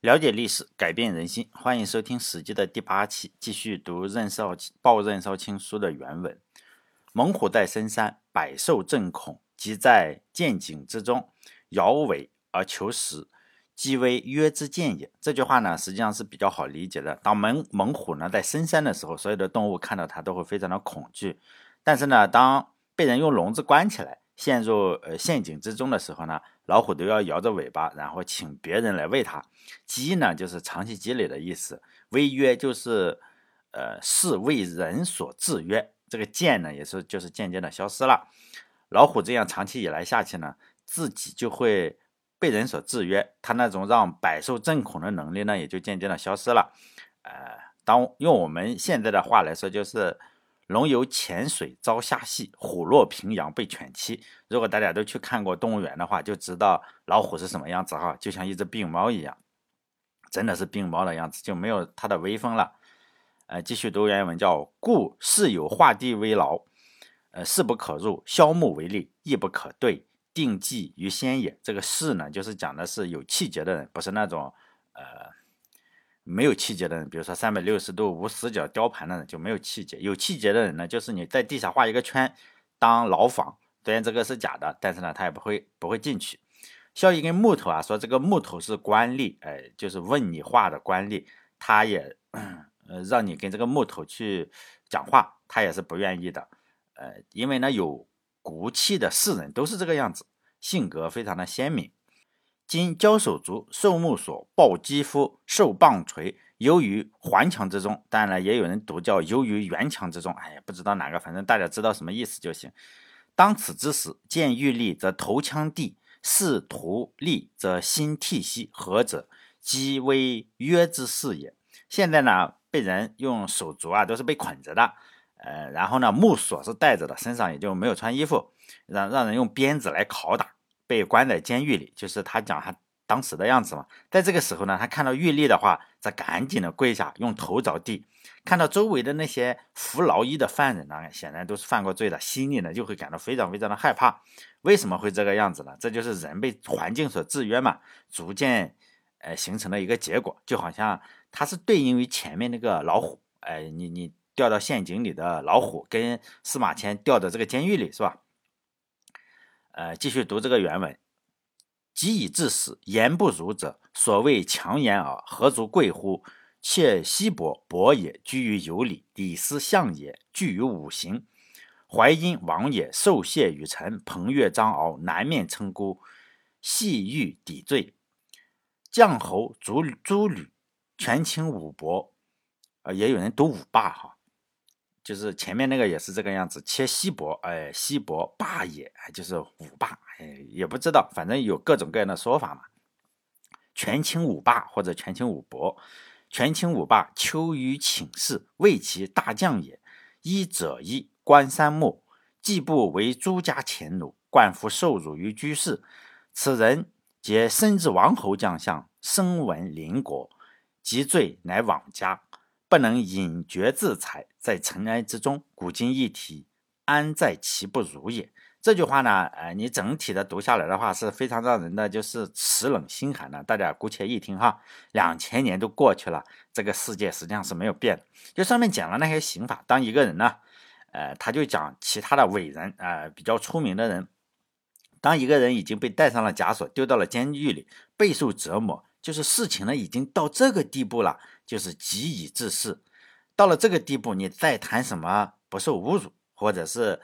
了解历史，改变人心，欢迎收听《史记》的第8期，继续读任少卿书的原文。猛虎在深山，百兽震恐，即在涧井之中，摇尾而求食，即为约之见也。这句话呢，实际上是比较好理解的。当猛虎呢在深山的时候，所有的动物看到它都会非常的恐惧，但是呢，当被人用笼子关起来，陷入陷阱之中的时候呢，老虎都要摇着尾巴，然后请别人来喂它。积呢就是长期积累的意思，微约就是是为人所制约。这个渐呢也是就是渐渐的消失了。老虎这样长期以来下去呢，自己就会被人所制约，它那种让百兽震恐的能力呢也就渐渐的消失了。当用我们现在的话来说，就是龙游浅水遭虾戏，虎落平阳被犬欺。如果大家都去看过动物园的话，就知道老虎是什么样子哈，就像一只病猫一样，真的是病猫的样子，就没有它的威风了。继续读原文，叫故事有画地为牢，势不可入，削木为利，亦不可对，定计于先也。这个势呢，就是讲的是有气节的人，不是那种没有气节的人，比如说360度无死角雕盘的人就没有气节。有气节的人呢，就是你在地下画一个圈当牢房，虽然这个是假的，但是呢他也不会进去。削一根木头啊，说这个木头是官吏，就是问你话的官吏，他也让你跟这个木头去讲话，他也是不愿意的。因为呢有骨气的士人都是这个样子，性格非常的鲜明。今交手足，受木索，抱肌肤，受棒槌，游于环墙之中。当然了，也有人读叫游于圆墙之中，不知道哪个，反正大家知道什么意思就行。当此之时，见欲立则头枪地，视图立则心涕兮，何者？即为约之事也。现在呢被人用手足啊都是被捆着的，然后呢木索是带着的，身上也就没有穿衣服，让人用鞭子来拷打，被关在监狱里，就是他讲他当时的样子嘛。在这个时候呢，他看到狱吏的话，则赶紧的跪下，用头着地。看到周围的那些服劳役的犯人呢，显然都是犯过罪的，心里呢就会感到非常非常的害怕。为什么会这个样子呢？这就是人被环境所制约嘛，逐渐形成了一个结果。就好像它是对应于前面那个老虎，你掉到陷阱里的老虎，跟司马迁掉到这个监狱里，是吧？继续读这个原文，即以至死，言不如者，所谓强言耳，何足贵乎？窃稀薄，薄也，居于有礼；礼斯象也，居于五行。淮阴王也，受谢于臣，彭越、张敖南面称孤，系欲抵罪。绛侯诸吕，权倾五伯。也有人读五霸哈。就是前面那个也是这个样子，切西伯，西伯霸也，就是五霸，也不知道，反正有各种各样的说法嘛。权倾五霸或者权倾五伯，权倾五霸，丘于寝室，谓其大将也。一者一，观三木，既不为诸家前奴，惯服受辱于居士。此人皆身至王侯将相，声闻邻国，及罪乃往家。不能隐觉自裁，在尘埃之中，古今一体，安在其不如也。这句话呢，你整体的读下来的话是非常让人的就是齿冷心寒的，大家姑且一听哈。2000年都过去了，这个世界实际上是没有变的。就上面讲了那些刑法，当一个人呢，他就讲其他的伟人，比较出名的人，当一个人已经被带上了枷锁，丢到了监狱里，备受折磨，就是事情呢已经到这个地步了，就是即以至死。到了这个地步，你再谈什么不受侮辱，或者是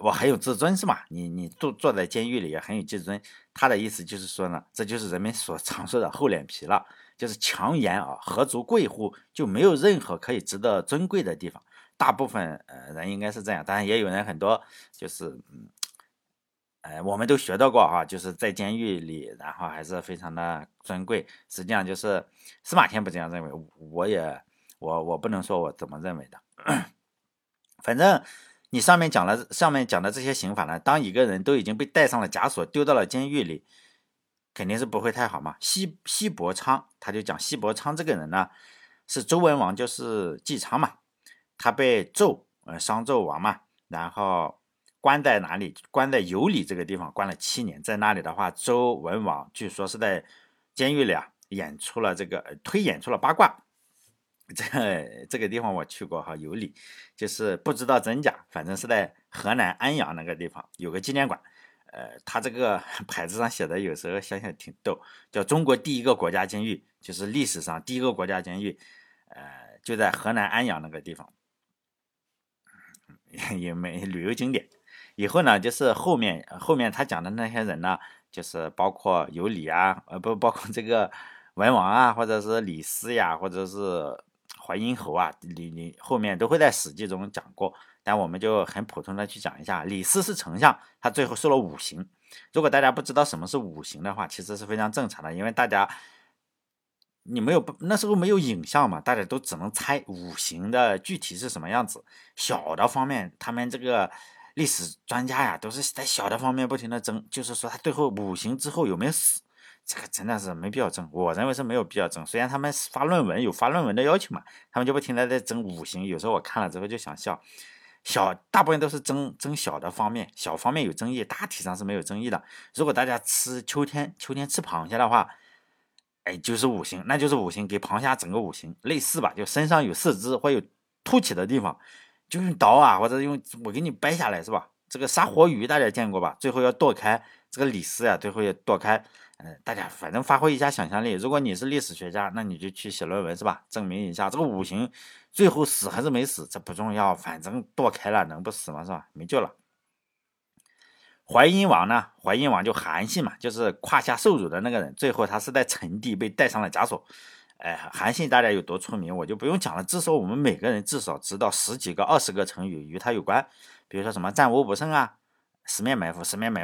我很有自尊，是吧？你坐在监狱里也很有自尊。他的意思就是说呢，这就是人们所常说的厚脸皮了，就是强言啊，何足贵乎？就没有任何可以值得尊贵的地方。大部分人应该是这样，当然也有人很多就是我们都学到过哈，就是在监狱里，然后还是非常的尊贵。实际上就是司马迁不这样认为，我不能说我怎么认为的。反正你上面讲的这些刑法呢，当一个人都已经被带上了枷锁，丢到了监狱里，肯定是不会太好嘛。西伯昌，他就讲西伯昌这个人呢，是周文王，就是姬昌嘛，他被纣商纣王嘛，然后关在哪里？关在有里这个地方，关了7年。在那里的话，周文王据说是在监狱里啊，推演出了八卦。这个地方我去过哈，有理，就是不知道真假，反正是在河南安阳那个地方有个纪念馆，他这个牌子上写的有时候想想挺逗，叫中国第一个国家监狱，就是历史上第一个国家监狱，就在河南安阳那个地方，也没旅游景点。以后呢，就是后面他讲的那些人呢，就是包括有理啊，包括这个文王啊，或者是李斯呀，或者是淮阴侯啊，李后面都会在史记中讲过，但我们就很普通的去讲一下。李斯是丞相，他最后受了五刑。如果大家不知道什么是五刑的话，其实是非常正常的，因为大家那时候没有影像嘛，大家都只能猜五刑的具体是什么样子。小的方面，他们这个历史专家呀，都是在小的方面不停的争，就是说他最后五刑之后有没有死，这个真的是没必要争，我认为是没有必要争。虽然他们发论文有发论文的要求嘛，他们就不停的在争五刑，有时候我看了之后就想笑。大部分都是争小的方面，小方面有争议，大体上是没有争议的。如果大家吃秋天吃螃蟹的话，就是五行，那就是五行，给螃蟹整个五行，类似吧，就身上有四肢或有凸起的地方，就用刀啊，或者我给你掰下来，是吧？这个杀活鱼大家见过吧？最后要剁开，这个李斯啊，最后也剁开。大家反正发挥一下想象力。如果你是历史学家，那你就去写论文，是吧？证明一下这个五行最后死还是没死，这不重要，反正剁开了能不死吗？是吧？没救了。淮阴王呢？淮阴王就韩信嘛，就是胯下受辱的那个人。最后他是在陈地被带上了枷锁。韩信大家有多出名我就不用讲了，至少我们每个人至少知道10几个、20个成语与他有关，比如说什么战无不胜啊，十面埋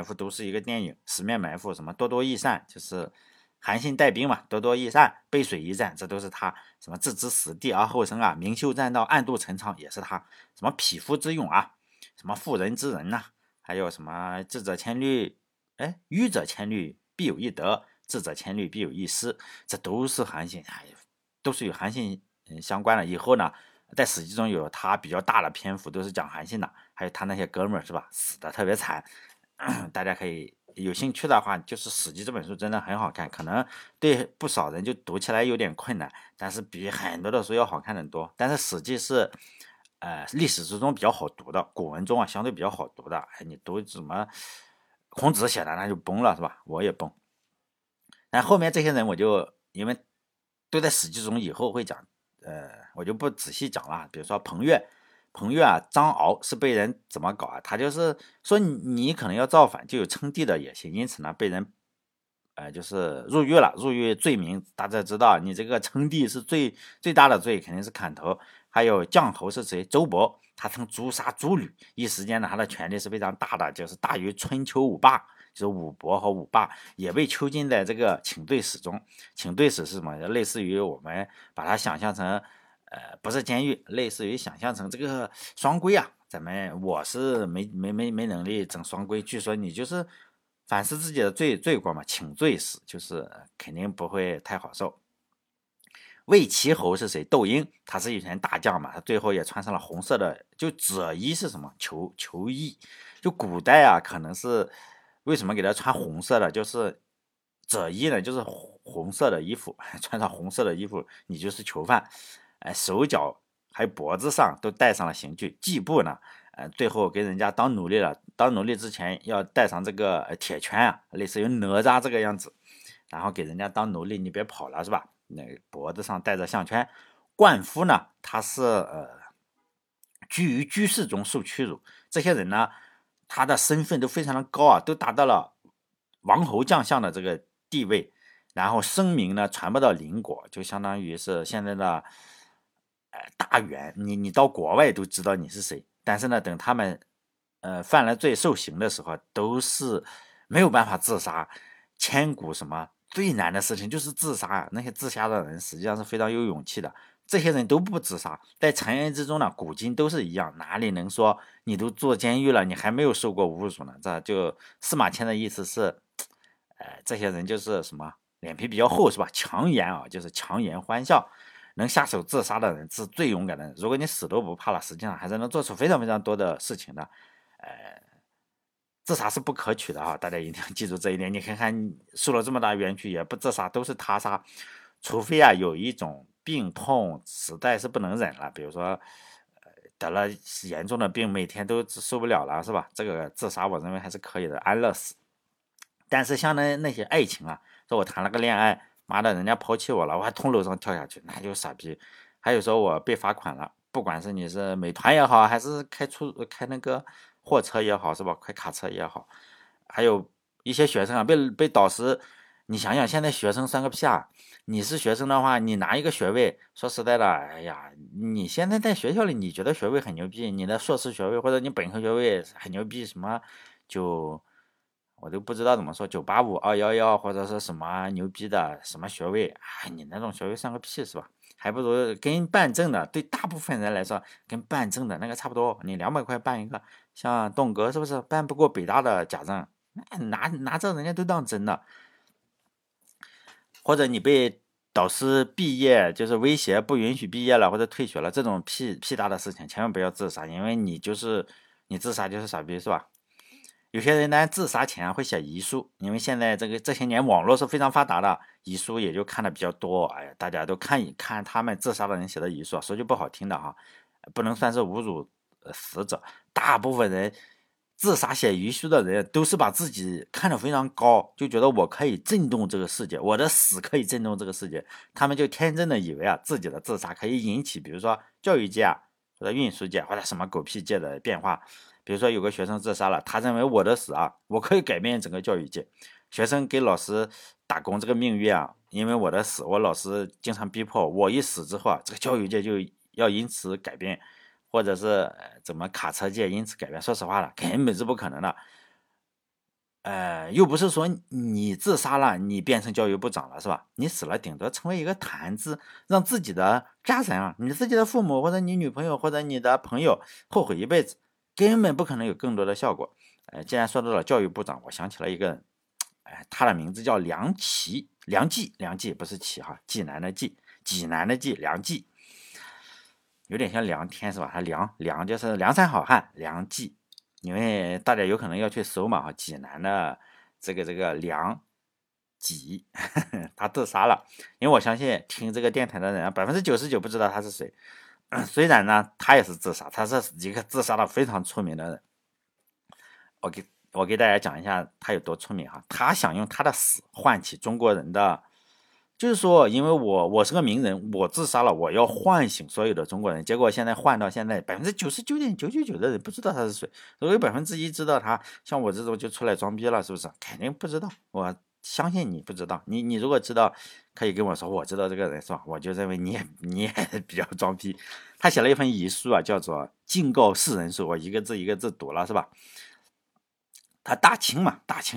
伏都是一个电影，十面埋伏什么多多益善，就是韩信带兵嘛，多多益善，背水一战，这都是他。什么置之死地而后生啊，明修栈道，暗度陈仓也是他。什么匹夫之勇啊，什么妇人之仁呐、啊，还有什么愚者千虑必有一得，智者千虑必有一失，这都是韩信，都是与韩信相关的。以后呢，在史记中有他比较大的篇幅都是讲韩信的，还有他那些哥们儿，是吧？死的特别惨，大家可以有兴趣的话，就是《史记》这本书真的很好看，可能对不少人就读起来有点困难，但是比很多的书要好看很多。但是《史记》是历史之中比较好读的，古文中啊相对比较好读的。你读什么孔子写的那就崩了，是吧？我也崩。但后面这些人我就因为都在《史记》中，以后会讲。我就不仔细讲了。比如说彭越啊，张敖是被人怎么搞啊？他就是说你可能要造反，就有称帝的野心，因此呢被人就是入狱了。入狱罪名大家知道，你这个称帝是最最大的罪，肯定是砍头。还有绛侯是谁？周勃，他曾诛杀诸吕，一时间呢他的权力是非常大的，就是大于春秋五霸。就是武伯和武霸也被囚禁在这个请罪史中。请罪史是什么？类似于我们把它想象成，不是监狱，类似于想象成这个双规啊。我是没能力整双规，据说你就是反思自己的罪过嘛。请罪史就是肯定不会太好受。魏齐侯是谁？窦婴，他是一员大将嘛，他最后也穿上了红色的，就赭衣是什么？囚衣，就古代啊，可能是。为什么给他穿红色的？就是赭衣呢，就是红色的衣服，穿上红色的衣服你就是囚犯。手脚还有脖子上都带上了刑具。季布呢，最后跟人家当奴隶了，当奴隶之前要带上这个铁圈啊，类似于哪吒这个样子，然后给人家当奴隶，你别跑了，是吧？那脖子上带着项圈。灌夫呢，他是居于居士中受屈辱。这些人呢，他的身份都非常的高啊，都达到了王侯将相的这个地位，然后声名呢传播到邻国，就相当于是现在的大员，你到国外都知道你是谁。但是呢，等他们犯了罪受刑的时候，都是没有办法自杀。千古什么最难的事情就是自杀，那些自杀的人实际上是非常有勇气的。这些人都不自杀，在尘埃之中呢，古今都是一样，哪里能说你都坐监狱了，你还没有受过侮辱呢？这就司马迁的意思是，这些人就是什么脸皮比较厚，是吧？强颜啊，就是强颜欢笑，能下手自杀的人是最勇敢的人。如果你死都不怕了，实际上还是能做出非常非常多的事情的。自杀是不可取的啊，大家一定要记住这一点。你看看受了这么大冤屈也不自杀，都是他杀，除非啊有一种病痛实在是不能忍了，比如说得了严重的病，每天都受不了了，是吧？这个自杀我认为还是可以的，安乐死。但是像那些爱情啊，说我谈了个恋爱，妈的人家抛弃我了，我还从楼上跳下去，那就傻逼。还有说我被罚款了，不管是你是美团也好，还是开那个货车也好，是吧？开卡车也好，还有一些学生啊被导师，你想想现在学生算个屁啊！你是学生的话，你拿一个学位，说实在的，哎呀，你现在在学校里，你觉得学位很牛逼，你的硕士学位或者你本科学位很牛逼，什么就我都不知道怎么说，985、211或者是什么牛逼的什么学位，哎，你那种学位算个屁，是吧？还不如跟办证的，对大部分人来说，跟办证的那个差不多，你200块办一个，像栋哥是不是办不过北大的假证，拿着人家都当真的。或者你被导师毕业就是威胁不允许毕业了，或者退学了，这种屁大的事情千万不要自杀，因为你自杀就是傻逼，是吧？有些人呢自杀前会写遗书，因为现在这些年网络是非常发达的，遗书也就看的比较多，哎，大家都看一看他们自杀的人写的遗书，说句不好听的哈，不能算是侮辱死者，大部分人自杀写遗书的人都是把自己看得非常高，就觉得我可以震动这个世界，我的死可以震动这个世界，他们就天真的以为啊自己的自杀可以引起比如说教育界啊或者运输界或者什么狗屁界的变化。比如说有个学生自杀了，他认为我的死啊，我可以改变整个教育界，学生给老师打工这个命运啊，因为我的死，我老师经常逼迫我，一死之后啊，这个教育界就要因此改变，或者是怎么卡车界因此改变，说实话了，根本是不可能的。又不是说你自杀了，你变成教育部长了，是吧？你死了顶多成为一个谈资，让自己的家人啊，你自己的父母或者你女朋友或者你的朋友后悔一辈子。根本不可能有更多的效果。既然说到了教育部长，我想起了一个人，他的名字叫梁济，不是济哈，济南的济，梁济，有点像梁天是吧？他梁就是梁山好汉梁济，因为大家有可能要去搜嘛，济南的这个梁济，他自杀了。因为我相信听这个电台的人，99%不知道他是谁。虽然呢他也是自杀，他是一个自杀的非常出名的人，我给大家讲一下他有多出名哈。他想用他的死唤起中国人的，就是说因为我是个名人，我自杀了，我要唤醒所有的中国人，结果现在换到现在 99.999% 的人不知道他是谁，如果有 1% 知道他，像我这种就出来装逼了，是不是？肯定不知道，我相信你不知道，你如果知道可以跟我说我知道这个人，是吧？我就认为你也比较装逼。他写了一份遗书啊，叫做敬告世人书，我一个字一个字读了，是吧？他大清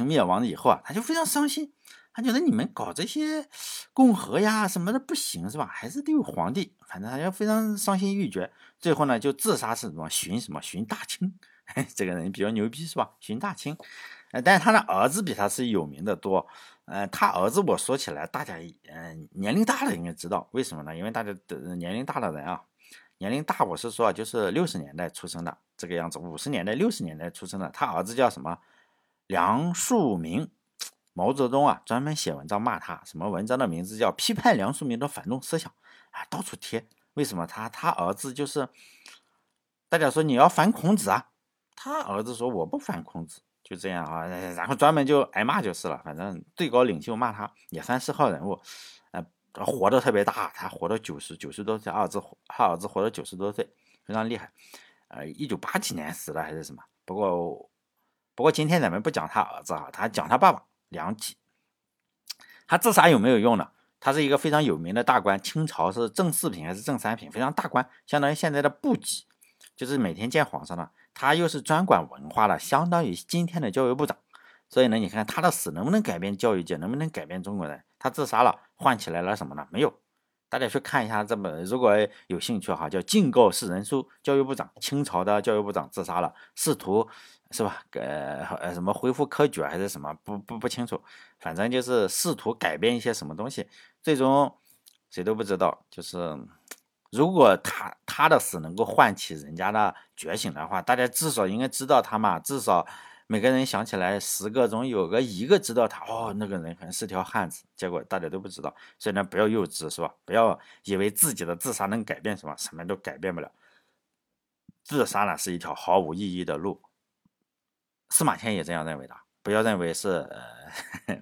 灭亡以后啊，他就非常伤心，他觉得你们搞这些共和呀什么的不行，是吧？还是得有皇帝，反正他就非常伤心欲绝，最后呢就自杀是寻大清，这个人比较牛逼，是吧？寻大清。但是他的儿子比他是有名的多，他儿子我说起来，大家年龄大的应该知道，为什么呢？因为大家年龄大的人啊，年龄大我是说就是60年代出生的这个样子，50年代、60年代出生的，他儿子叫什么？梁漱溟。毛泽东啊专门写文章骂他，什么文章的名字叫《批判梁漱溟的反动思想》啊，到处贴。为什么他儿子就是大家说你要反孔子啊，他儿子说我不反孔子。就这样啊，然后专门就挨骂就是了，反正最高领袖骂他也算是号人物，活得特别大，他活到90多岁，他儿子活到90多岁，非常厉害，1980几年死了还是什么？不过今天咱们不讲他儿子啊，他讲他爸爸梁济。他自杀有没有用呢？他是一个非常有名的大官，清朝是正4品还是正3品，非常大官，相当于现在的部级，就是每天见皇上呢。他又是专管文化的，相当于今天的教育部长，所以呢你看他的死能不能改变教育界，能不能改变中国人？他自杀了换起来了什么呢？没有。大家去看一下这本，如果有兴趣哈，叫《敬告世人书》，教育部长，清朝的教育部长自杀了，试图是吧什么恢复科举还是什么，不清楚，反正就是试图改变一些什么东西，最终谁都不知道。就是如果他的死能够唤起人家的觉醒的话，大家至少应该知道他嘛，至少每个人想起来10个总有个1个知道他哦，那个人可能是条汉子，结果大家都不知道。所以呢，不要幼稚，是吧？不要以为自己的自杀能改变什么，什么都改变不了。自杀呢是一条毫无意义的路。司马迁也这样认为的，不要认为是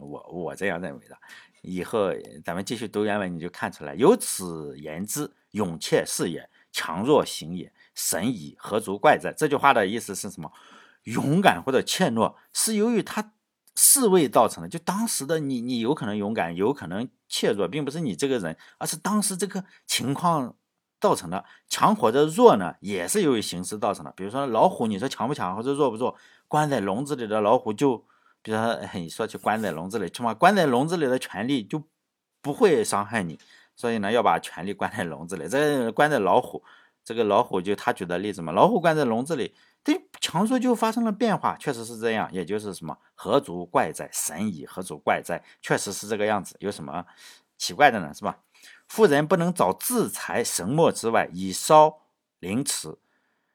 我这样认为的。以后咱们继续读原文，你就看出来。由此言之，勇怯是也，强弱行也，神矣，何足怪哉？这句话的意思是什么？勇敢或者怯懦是由于他世味造成的，就当时的你有可能勇敢，有可能怯弱，并不是你这个人，而是当时这个情况造成的。强或者弱呢，也是由于形势造成的。比如说老虎，你说强不强或者弱不弱？关在笼子里的老虎就，比如说你说去关在笼子里去嘛，关在笼子里的权力就不会伤害你，所以呢要把权力关在笼子里。这关在老虎，这个老虎就他举的例子嘛，老虎关在笼子里，对强弱就发生了变化，确实是这样，也就是什么何足怪哉，神矣，何足怪哉，确实是这个样子，有什么奇怪的呢，是吧？妇人不能早自裁绳墨之外，以稍凌迟，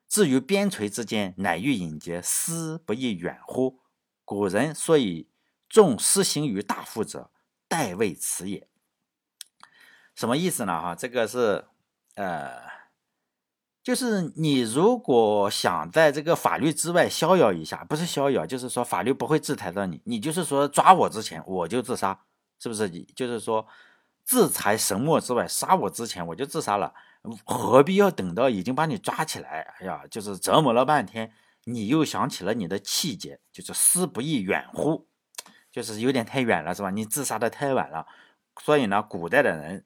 至于边陲之间，乃欲隐节，斯不亦远乎？古人所以重施行于大夫者，殆为此也。什么意思呢？哈，这个是就是你如果想在这个法律之外逍遥一下，不是逍遥，就是说法律不会制裁到你，你就是说抓我之前我就自杀，是不是？就是说制裁绳墨之外，杀我之前我就自杀了，何必要等到已经把你抓起来，哎呀，就是折磨了半天，你又想起了你的气节，就是斯不亦远乎，就是有点太远了，是吧？你自杀的太晚了。所以呢，古代的人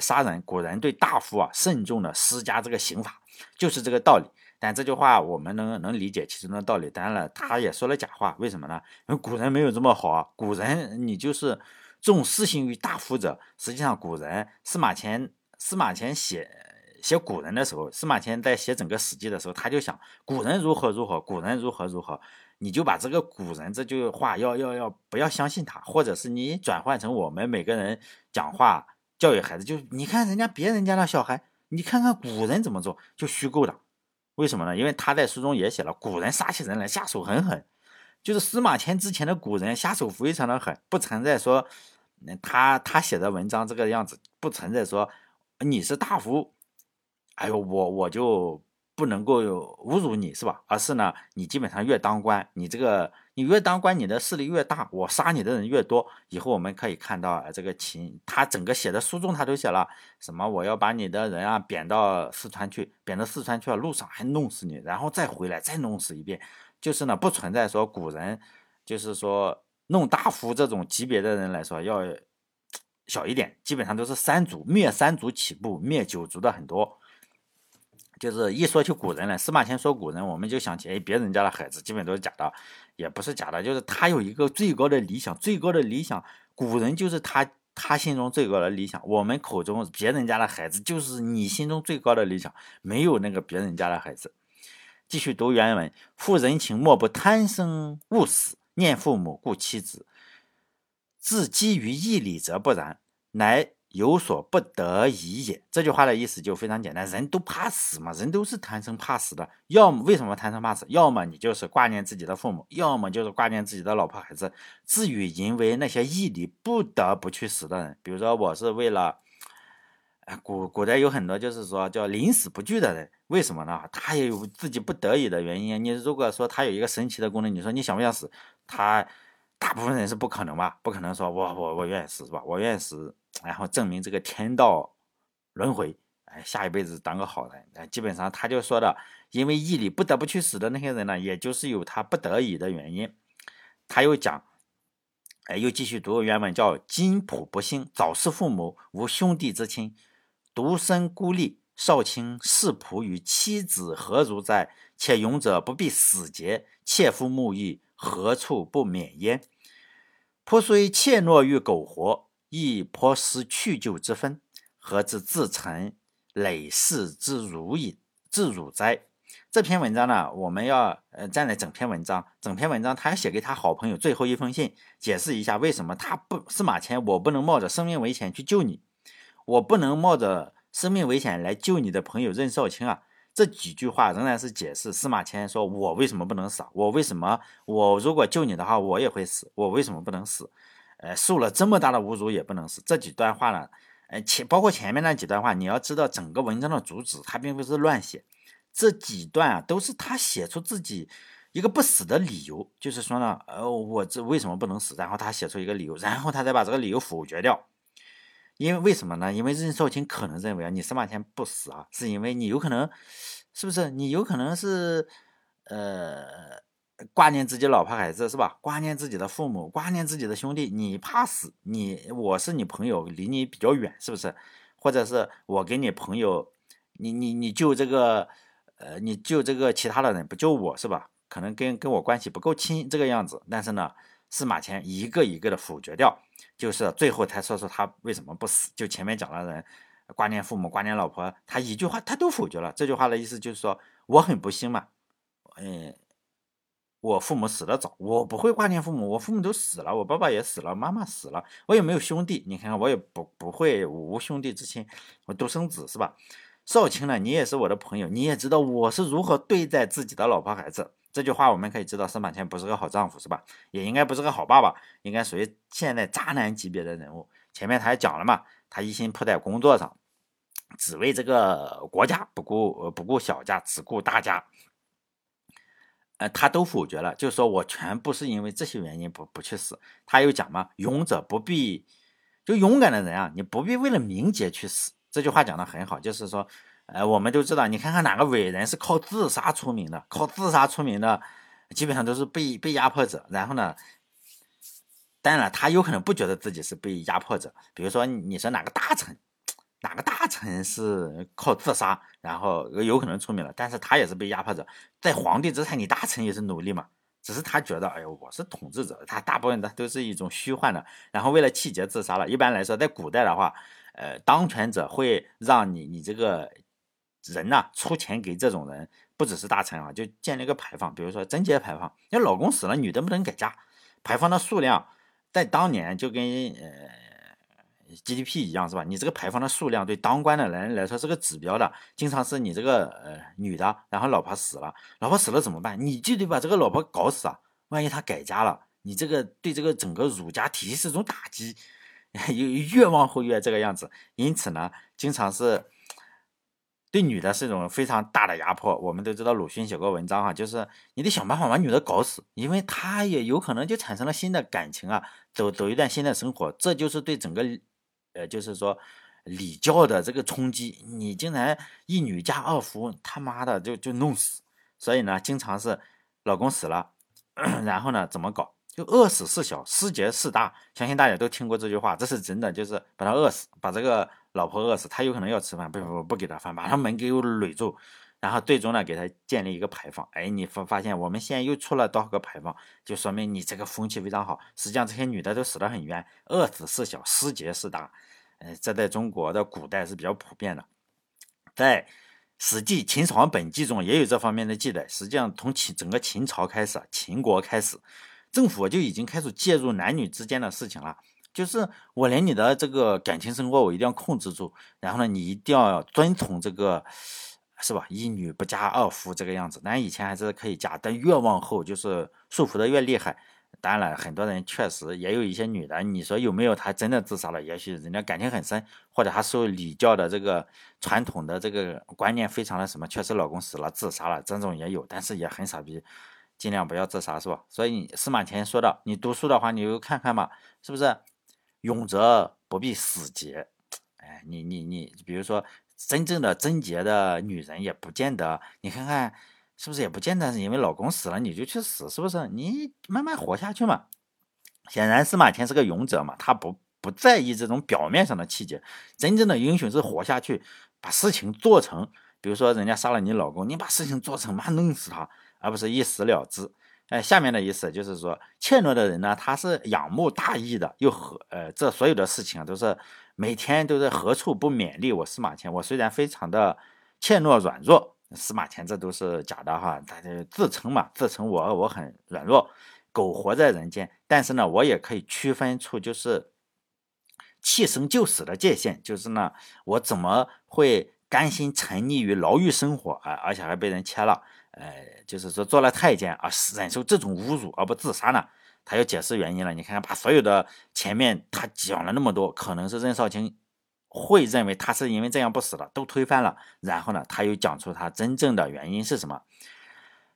杀人，古人对大夫慎重的施加这个刑法，就是这个道理。但这句话我们能理解其中的道理，当然了他也说了假话，为什么呢？因为古人没有这么好啊，古人你就是重施行于大夫者，实际上古人司马迁写古人的时候，司马迁在写整个史记的时候，他就想古人如何如何，古人如何如何，你就把这个古人这句话要不要相信他，或者是你转换成我们每个人讲话教育孩子，就你看人家别人家的小孩，你看看古人怎么做，就虚构的。为什么呢？因为他在书中也写了，古人杀起人来下手很狠，就是司马迁之前的古人下手非常的狠，不存在说他写的文章这个样子，不存在说你是大夫，哎呦，我就不能够侮辱你，是吧？而是呢，你基本上越当官，你越当官，你的势力越大，我杀你的人越多。以后我们可以看到这个秦，他整个写的书中他都写了什么？我要把你的人贬到四川去，贬到四川去了，路上还弄死你，然后再回来再弄死一遍。就是呢，不存在说古人就是说弄大夫这种级别的人来说要小一点，基本上都是三族，灭三族起步，灭九族的很多。就是一说起古人来，司马迁说古人，我们就想起别人家的孩子，基本都是假的，也不是假的，就是他有一个最高的理想，最高的理想，古人就是他心中最高的理想，我们口中别人家的孩子就是你心中最高的理想，没有那个别人家的孩子。继续读原文，夫人情莫不贪生恶死，念父母顾妻子，自基于义理则不然，乃有所不得已也。这句话的意思就非常简单，人都怕死嘛，人都是贪生怕死的，要么为什么贪生怕死？要么你就是挂念自己的父母，要么就是挂念自己的老婆孩子。至于因为那些义理不得不去死的人，比如说我是为了古代有很多就是说叫临死不惧的人，为什么呢？他也有自己不得已的原因。你如果说他有一个神奇的功能，你说你想不想死？他大部分人是不可能吧，不可能说我愿意死，是吧？我愿意死，然后证明这个天道轮回，哎，下一辈子当个好人。基本上他就说的，因为义理不得不去死的那些人呢，也就是有他不得已的原因。他又讲，又继续读原文，叫今仆不幸，早逝父母，无兄弟之亲，独身孤立，少卿视仆与妻子何如哉？且勇者不必死节，切夫慕义，何处不免焉？仆虽怯懦欲苟活，亦颇失去就之分，何至自沉累世之辱也，自辱哉？这篇文章呢，我们要站在整篇文章他写给他好朋友最后一封信，解释一下为什么司马迁，我不能冒着生命危险去救你，我不能冒着生命危险来救你的朋友任少卿啊。这几句话仍然是解释司马迁说我为什么不能少，我为什么，我如果救你的话我也会死，我为什么不能死，受了这么大的侮辱也不能死。这几段话呢，包括前面那几段话，你要知道整个文章的主旨它并不是乱写，这几段啊都是他写出自己一个不死的理由，就是说呢，我这为什么不能死，然后他写出一个理由，然后他再把这个理由否决掉。因为为什么呢？因为任少卿可能认为啊，你司马迁不死啊，是因为你有可能，是不是？你有可能是挂念自己老婆孩子是吧？挂念自己的父母，挂念自己的兄弟，你怕死，我是你朋友，离你比较远，是不是？或者是我给你朋友，你救这个你救这个其他的人不救我是吧？可能跟我关系不够亲这个样子，但是呢，司马迁一个一个的否决掉，就是最后才说出他为什么不死。就前面讲的人挂念父母挂念老婆，他一句话他都否决了。这句话的意思就是说我很不幸嘛，我父母死得早，我不会挂念父母，我父母都死了，我爸爸也死了，妈妈死了，我也没有兄弟，你看看我也不会无兄弟之亲，我独生子是吧？少卿呢，你也是我的朋友，你也知道我是如何对待自己的老婆孩子。这句话我们可以知道司马迁不是个好丈夫是吧，也应该不是个好爸爸，应该属于现在渣男级别的人物。前面他还讲了嘛，他一心扑在工作上，只为这个国家，不顾小家，只顾大家，他都否决了，就是说我全部是因为这些原因不去死。他又讲嘛，勇者不必，就勇敢的人啊，你不必为了名节去死。这句话讲得很好，就是说我们都知道，你看看哪个伟人是靠自杀出名的？靠自杀出名的，基本上都是被压迫者。然后呢，当然了，他有可能不觉得自己是被压迫者。比如说，你说哪个大臣，是靠自杀，然后有可能出名了，但是他也是被压迫者。在皇帝之下，你大臣也是奴隶嘛，只是他觉得，哎呦，我是统治者。他大部分的都是一种虚幻的，然后为了气节自杀了。一般来说，在古代的话，当权者会让你这个人呐，出钱给这种人，不只是大臣啊，就建立一个牌坊，比如说贞节牌坊，要老公死了，女的不能改嫁。牌坊的数量在当年就跟GDP 一样是吧？你这个牌坊的数量对当官的人来说是个指标的，经常是你这个女的，然后老婆死了怎么办？你就得把这个老婆搞死啊！万一她改嫁了，你这个对这个整个儒家体系是一种打击，越往后越这个样子。因此呢，经常是对女的是一种非常大的压迫。我们都知道鲁迅写过文章啊，就是你得想办法把女的搞死，因为她也有可能就产生了新的感情啊，走一段新的生活。这就是对整个就是说礼教的这个冲击。你竟然一女嫁二夫，他妈的就弄死。所以呢，经常是老公死了，然后呢怎么搞？就饿死事小，失节事大。相信大家都听过这句话，这是真的，就是把他饿死，把这个老婆饿死，他有可能要吃饭，不给他饭，把他门给我垒住，然后最终呢给他建立一个牌坊。哎，你发现我们现在又出了多少个牌坊，就说明你这个风气非常好。实际上这些女的都死得很冤，饿死事小，失节事大。这在中国的古代是比较普遍的，在《史记·秦始皇本纪》中也有这方面的记载。实际上从整个秦朝开始，秦国开始，政府就已经开始介入男女之间的事情了，就是我连你的这个感情生活我一定要控制住，然后呢你一定要遵从这个是吧，一女不嫁二夫这个样子。但以前还是可以嫁，但越往后就是束缚的越厉害。当然了，很多人确实也有一些女的，你说有没有她真的自杀了，也许人家感情很深，或者她受礼教的这个传统的这个观念非常的什么，确实老公死了自杀了，这种也有，但是也很傻逼，尽量不要自杀是吧？所以司马迁说的，你读书的话你就看看嘛，是不是？勇者不必死节。哎，你比如说真正的贞洁的女人也不见得，你看看是不是，也不见得是因为老公死了你就去死，是不是？你慢慢活下去嘛。显然司马迁是个勇者嘛，他不在意这种表面上的气节。真正的英雄是活下去，把事情做成。比如说人家杀了你老公，你把事情做成，妈弄死他，而不是一死了之。下面的意思就是说，怯懦的人呢，他是仰慕大义的，又这所有的事情都是每天都是何处不勉励我司马迁。我虽然非常的怯懦软弱，司马迁这都是假的哈，他就自称嘛，自称我很软弱，苟活在人间。但是呢，我也可以区分出就是弃生就死的界限，就是呢，我怎么会甘心沉溺于牢狱生活啊，而且还被人牵了，就是说做了太监啊，忍受这种侮辱而不自杀呢？他又解释原因了。你看看，把所有的前面他讲了那么多，可能是任少卿会认为他是因为这样不死的，都推翻了。然后呢，他又讲出他真正的原因是什么？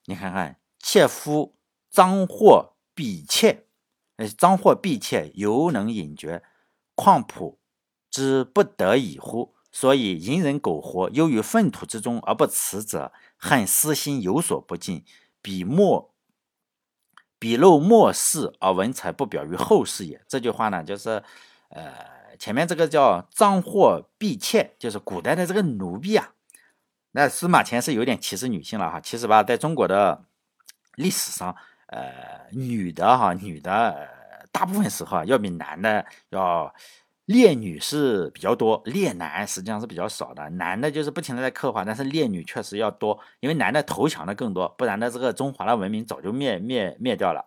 你看看，妾夫臧获婢妾，臧获婢妾犹能隐绝，况普之不得已乎？所以隐忍苟活，囿于粪土之中而不辞者，恨私心有所不尽，彼陋末世而文采不表于后世也。这句话呢，就是前面这个叫臧获婢妾，就是古代的这个奴婢啊。那司马迁是有点歧视女性了哈，其实吧，在中国的历史上，女的大部分时候要比男的要。烈女是比较多，烈男实际上是比较少的。男的就是不停的在刻画，但是烈女确实要多，因为男的投降的更多，不然的这个中华的文明早就灭掉了。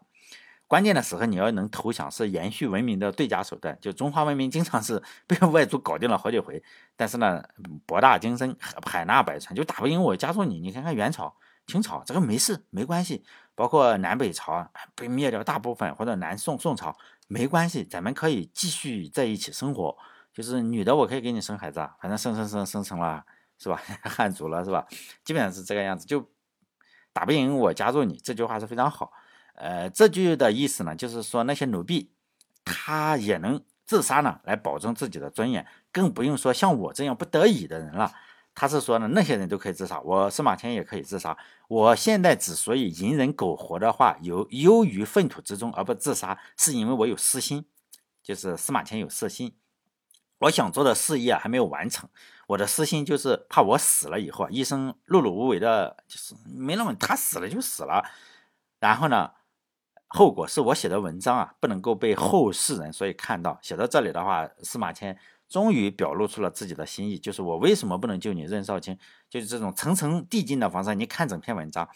关键的时候你要能投降，是延续文明的最佳手段。就中华文明经常是被外族搞定了好几回，但是呢，博大精深，海纳百川，就打不赢我加入你。你看看元朝、清朝，这个没事没关系，包括南北朝被灭掉大部分，或者南宋朝。没关系，咱们可以继续在一起生活。就是女的，我可以给你生孩子啊，反正生成了，是吧？汉族了，是吧？基本上是这个样子，就打不赢我加入你。这句话是非常好。这句的意思呢，就是说那些奴婢，他也能自杀呢，来保证自己的尊严，更不用说像我这样不得已的人了。他是说呢，那些人都可以自杀，我司马迁也可以自杀。我现在之所以隐忍苟活的话，囿于粪土之中而不自杀，是因为我有私心，就是司马迁有私心，我想做的事业还没有完成，我的私心就是怕我死了以后，一生碌碌无为的，就是没那么他死了就死了，然后呢，后果是我写的文章啊不能够被后世人所以看到。写到这里的话，司马迁终于表露出了自己的心意，就是我为什么不能救你任少卿，就是这种层层递进的方式。你看整篇文章，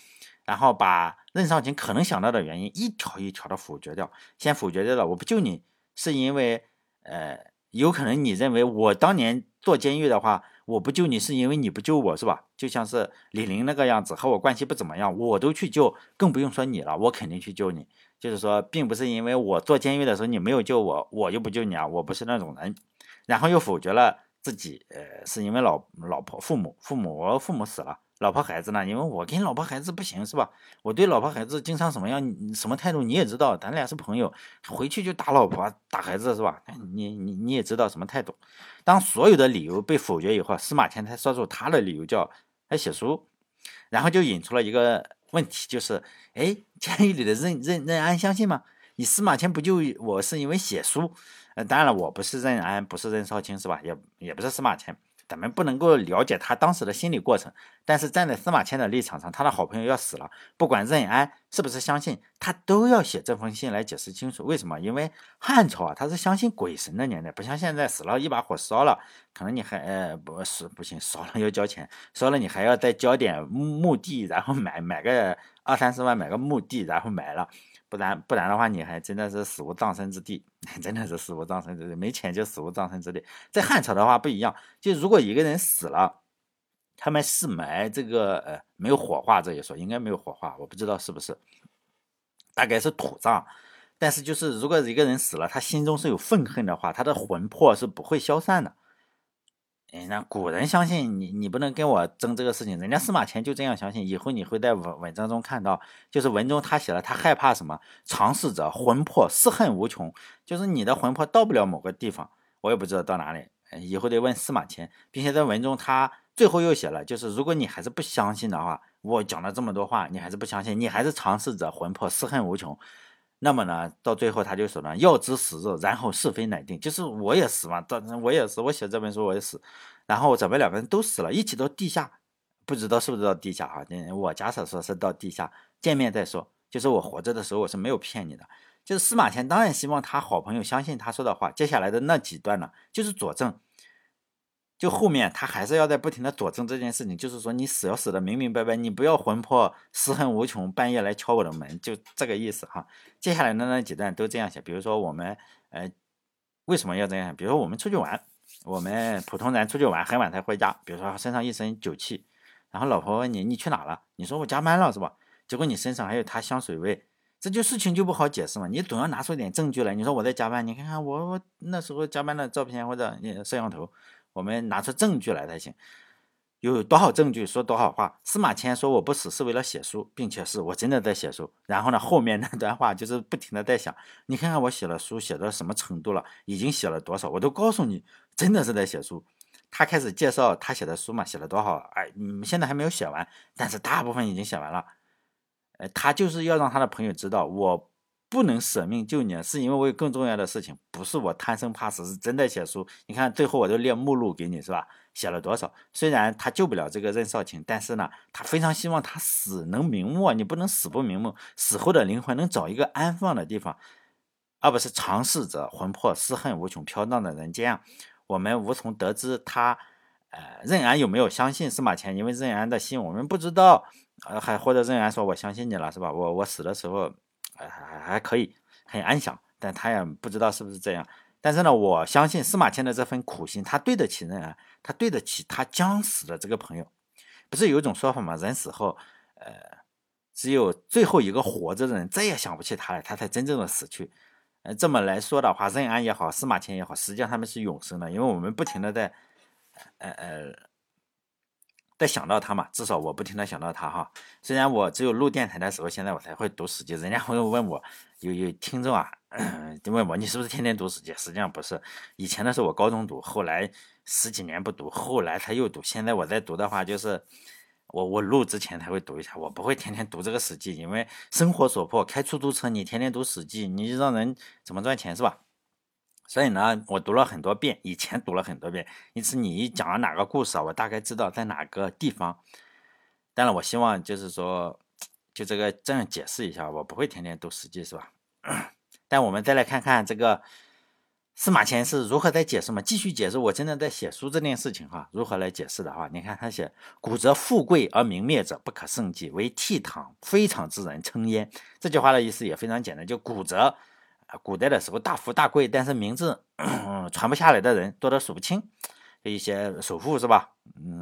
然后把任少卿可能想到的原因一条一条的否决掉。先否决掉了我不救你是因为有可能你认为我当年坐监狱的话，我不救你是因为你不救我，是吧？就像是李陵那个样子，和我关系不怎么样我都去救，更不用说你了，我肯定去救你。就是说并不是因为我坐监狱的时候你没有救我，我就不救你啊，我不是那种人。然后又否决了自己，是因为老婆、父母，我父母死了，老婆孩子呢？因为我跟老婆孩子不行，是吧？我对老婆孩子经常什么样什么态度你也知道，咱俩是朋友，回去就打老婆打孩子，是吧？你也知道什么态度。当所有的理由被否决以后，司马迁才说出他的理由，叫他写书，然后就引出了一个问题，就是监狱里的任安相信吗？你司马迁不救我是因为写书，当然了，我不是任安，不是任少卿，是吧？也不是司马迁，咱们不能够了解他当时的心理过程。但是站在司马迁的立场上，他的好朋友要死了，不管任安是不是相信，他都要写这封信来解释清楚为什么。因为汉朝啊，他是相信鬼神的年代，不像现在死了一把火烧了，可能你还不行，烧了要交钱，烧了你还要再交点墓地，然后买个20-30万买个墓地，然后埋了。不然的话，你还真的是死无葬身之地，真的是死无葬身之地，没钱就死无葬身之地。在汉朝的话不一样，就如果一个人死了，他们是埋这个没有火化这一说，应该没有火化，我不知道是不是，大概是土葬。但是就是如果一个人死了，他心中是有愤恨的话，他的魂魄是不会消散的。那古人相信你不能跟我争这个事情，人家司马迁就这样相信。以后你会在文章中看到，就是文中他写了他害怕什么，尝试者魂魄嗜恨无穷，就是你的魂魄到不了某个地方，我也不知道到哪里，以后得问司马迁。并且在文中他最后又写了，就是如果你还是不相信的话，我讲了这么多话你还是不相信，你还是尝试者魂魄嗜恨无穷，那么呢，到最后他就说呢，要知死日，然后是非乃定。就是我也死嘛，我也死，我写这本书我也死，然后咱们两个人都死了，一起到地下，不知道是不是到地下啊？我假设说是到地下见面再说。就是我活着的时候我是没有骗你的。就是司马迁当然希望他好朋友相信他说的话，接下来的那几段呢，就是佐证。就后面他还是要在不停的佐证这件事情，就是说你死要死的明明白白，你不要魂魄私恨无穷，半夜来敲我的门，就这个意思哈。接下来的那几段都这样写，比如说我们为什么要这样，比如说我们出去玩，我们普通人出去玩很晚才回家，比如说身上一身酒气，然后老婆问你你去哪了，你说我加班了是吧，结果你身上还有她香水味，这就事情就不好解释嘛，你总要拿出点证据来，你说我在加班，你看看我那时候加班的照片或者摄像头，我们拿出证据来才行。有多少证据说多少话。司马迁说我不死是为了写书，并且是我真的在写书，然后呢后面那段话就是不停的在想，你看看我写了书写到什么程度了，已经写了多少，我都告诉你真的是在写书。他开始介绍他写的书嘛，写了多少，哎，现在还没有写完，但是大部分已经写完了。他就是要让他的朋友知道，我不能舍命救你，是因为我有更重要的事情，不是我贪生怕死，是真的写书。你看最后我都列目录给你是吧，写了多少。虽然他救不了这个任少卿，但是呢他非常希望他死能瞑目，你不能死不瞑目，死后的灵魂能找一个安放的地方，而不是尝试着魂魄失恨无穷飘荡的人间。我们无从得知他任然有没有相信司马迁，因为任然的心我们不知道，还或者仍然说我相信你了是吧，我死的时候还可以很安详，但他也不知道是不是这样。但是呢我相信司马迁的这份苦心，他对得起仍然，他对得起他将死的这个朋友。不是有一种说法吗，人死后只有最后一个活着的人再也想不起他了，他才真正的死去。这么来说的话，任然也好司马迁也好，实际上他们是永生的，因为我们不停的在想到他嘛，至少我不停的想到他哈。虽然我只有录电台的时候，现在我才会读史记，人家会问我，有听众啊就问我你是不是天天读史记，实际上不是，以前的时候我高中读，后来十几年不读，后来他又读，现在我在读的话就是我录之前才会读一下，我不会天天读这个史记，因为生活所迫，开出租车你天天读史记，你让人怎么赚钱是吧。所以呢我读了很多遍，以前读了很多遍，因此你讲了哪个故事啊，我大概知道在哪个地方。当然我希望就是说就这样解释一下，我不会天天读史记是吧。但我们再来看看这个司马迁是如何在解释嘛，继续解释我真的在写书这件事情哈，如何来解释的话，你看他写古则富贵而明灭者不可胜计，为倜傥非常之人称焉。这句话的意思也非常简单，就古则古代的时候大富大贵，但是名字传不下来的人多得数不清，一些首富是吧，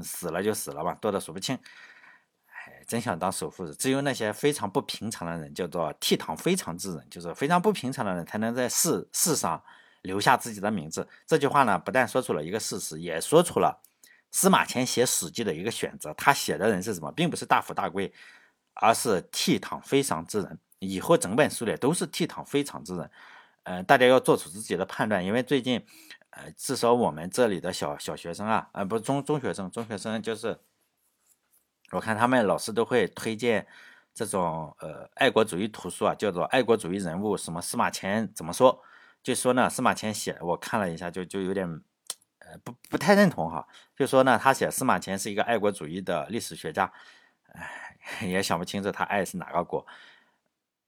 死了就死了吧，多得数不清，哎，真想当首富。只有那些非常不平常的人叫做倜傥非常之人，就是非常不平常的人才能在世上留下自己的名字。这句话呢不但说出了一个事实，也说出了司马迁写史记的一个选择，他写的人是什么，并不是大富大贵，而是倜傥非常之人。以后整本书里都是倜傥非常之人，大家要做出自己的判断，因为最近，至少我们这里的小学生啊，不是中学生就是，我看他们老师都会推荐这种爱国主义图书啊，叫做《爱国主义人物》，什么司马迁怎么说？就说呢，司马迁写，我看了一下就有点，不太认同哈。就说呢，他写司马迁是一个爱国主义的历史学家，也想不清楚他爱是哪个国。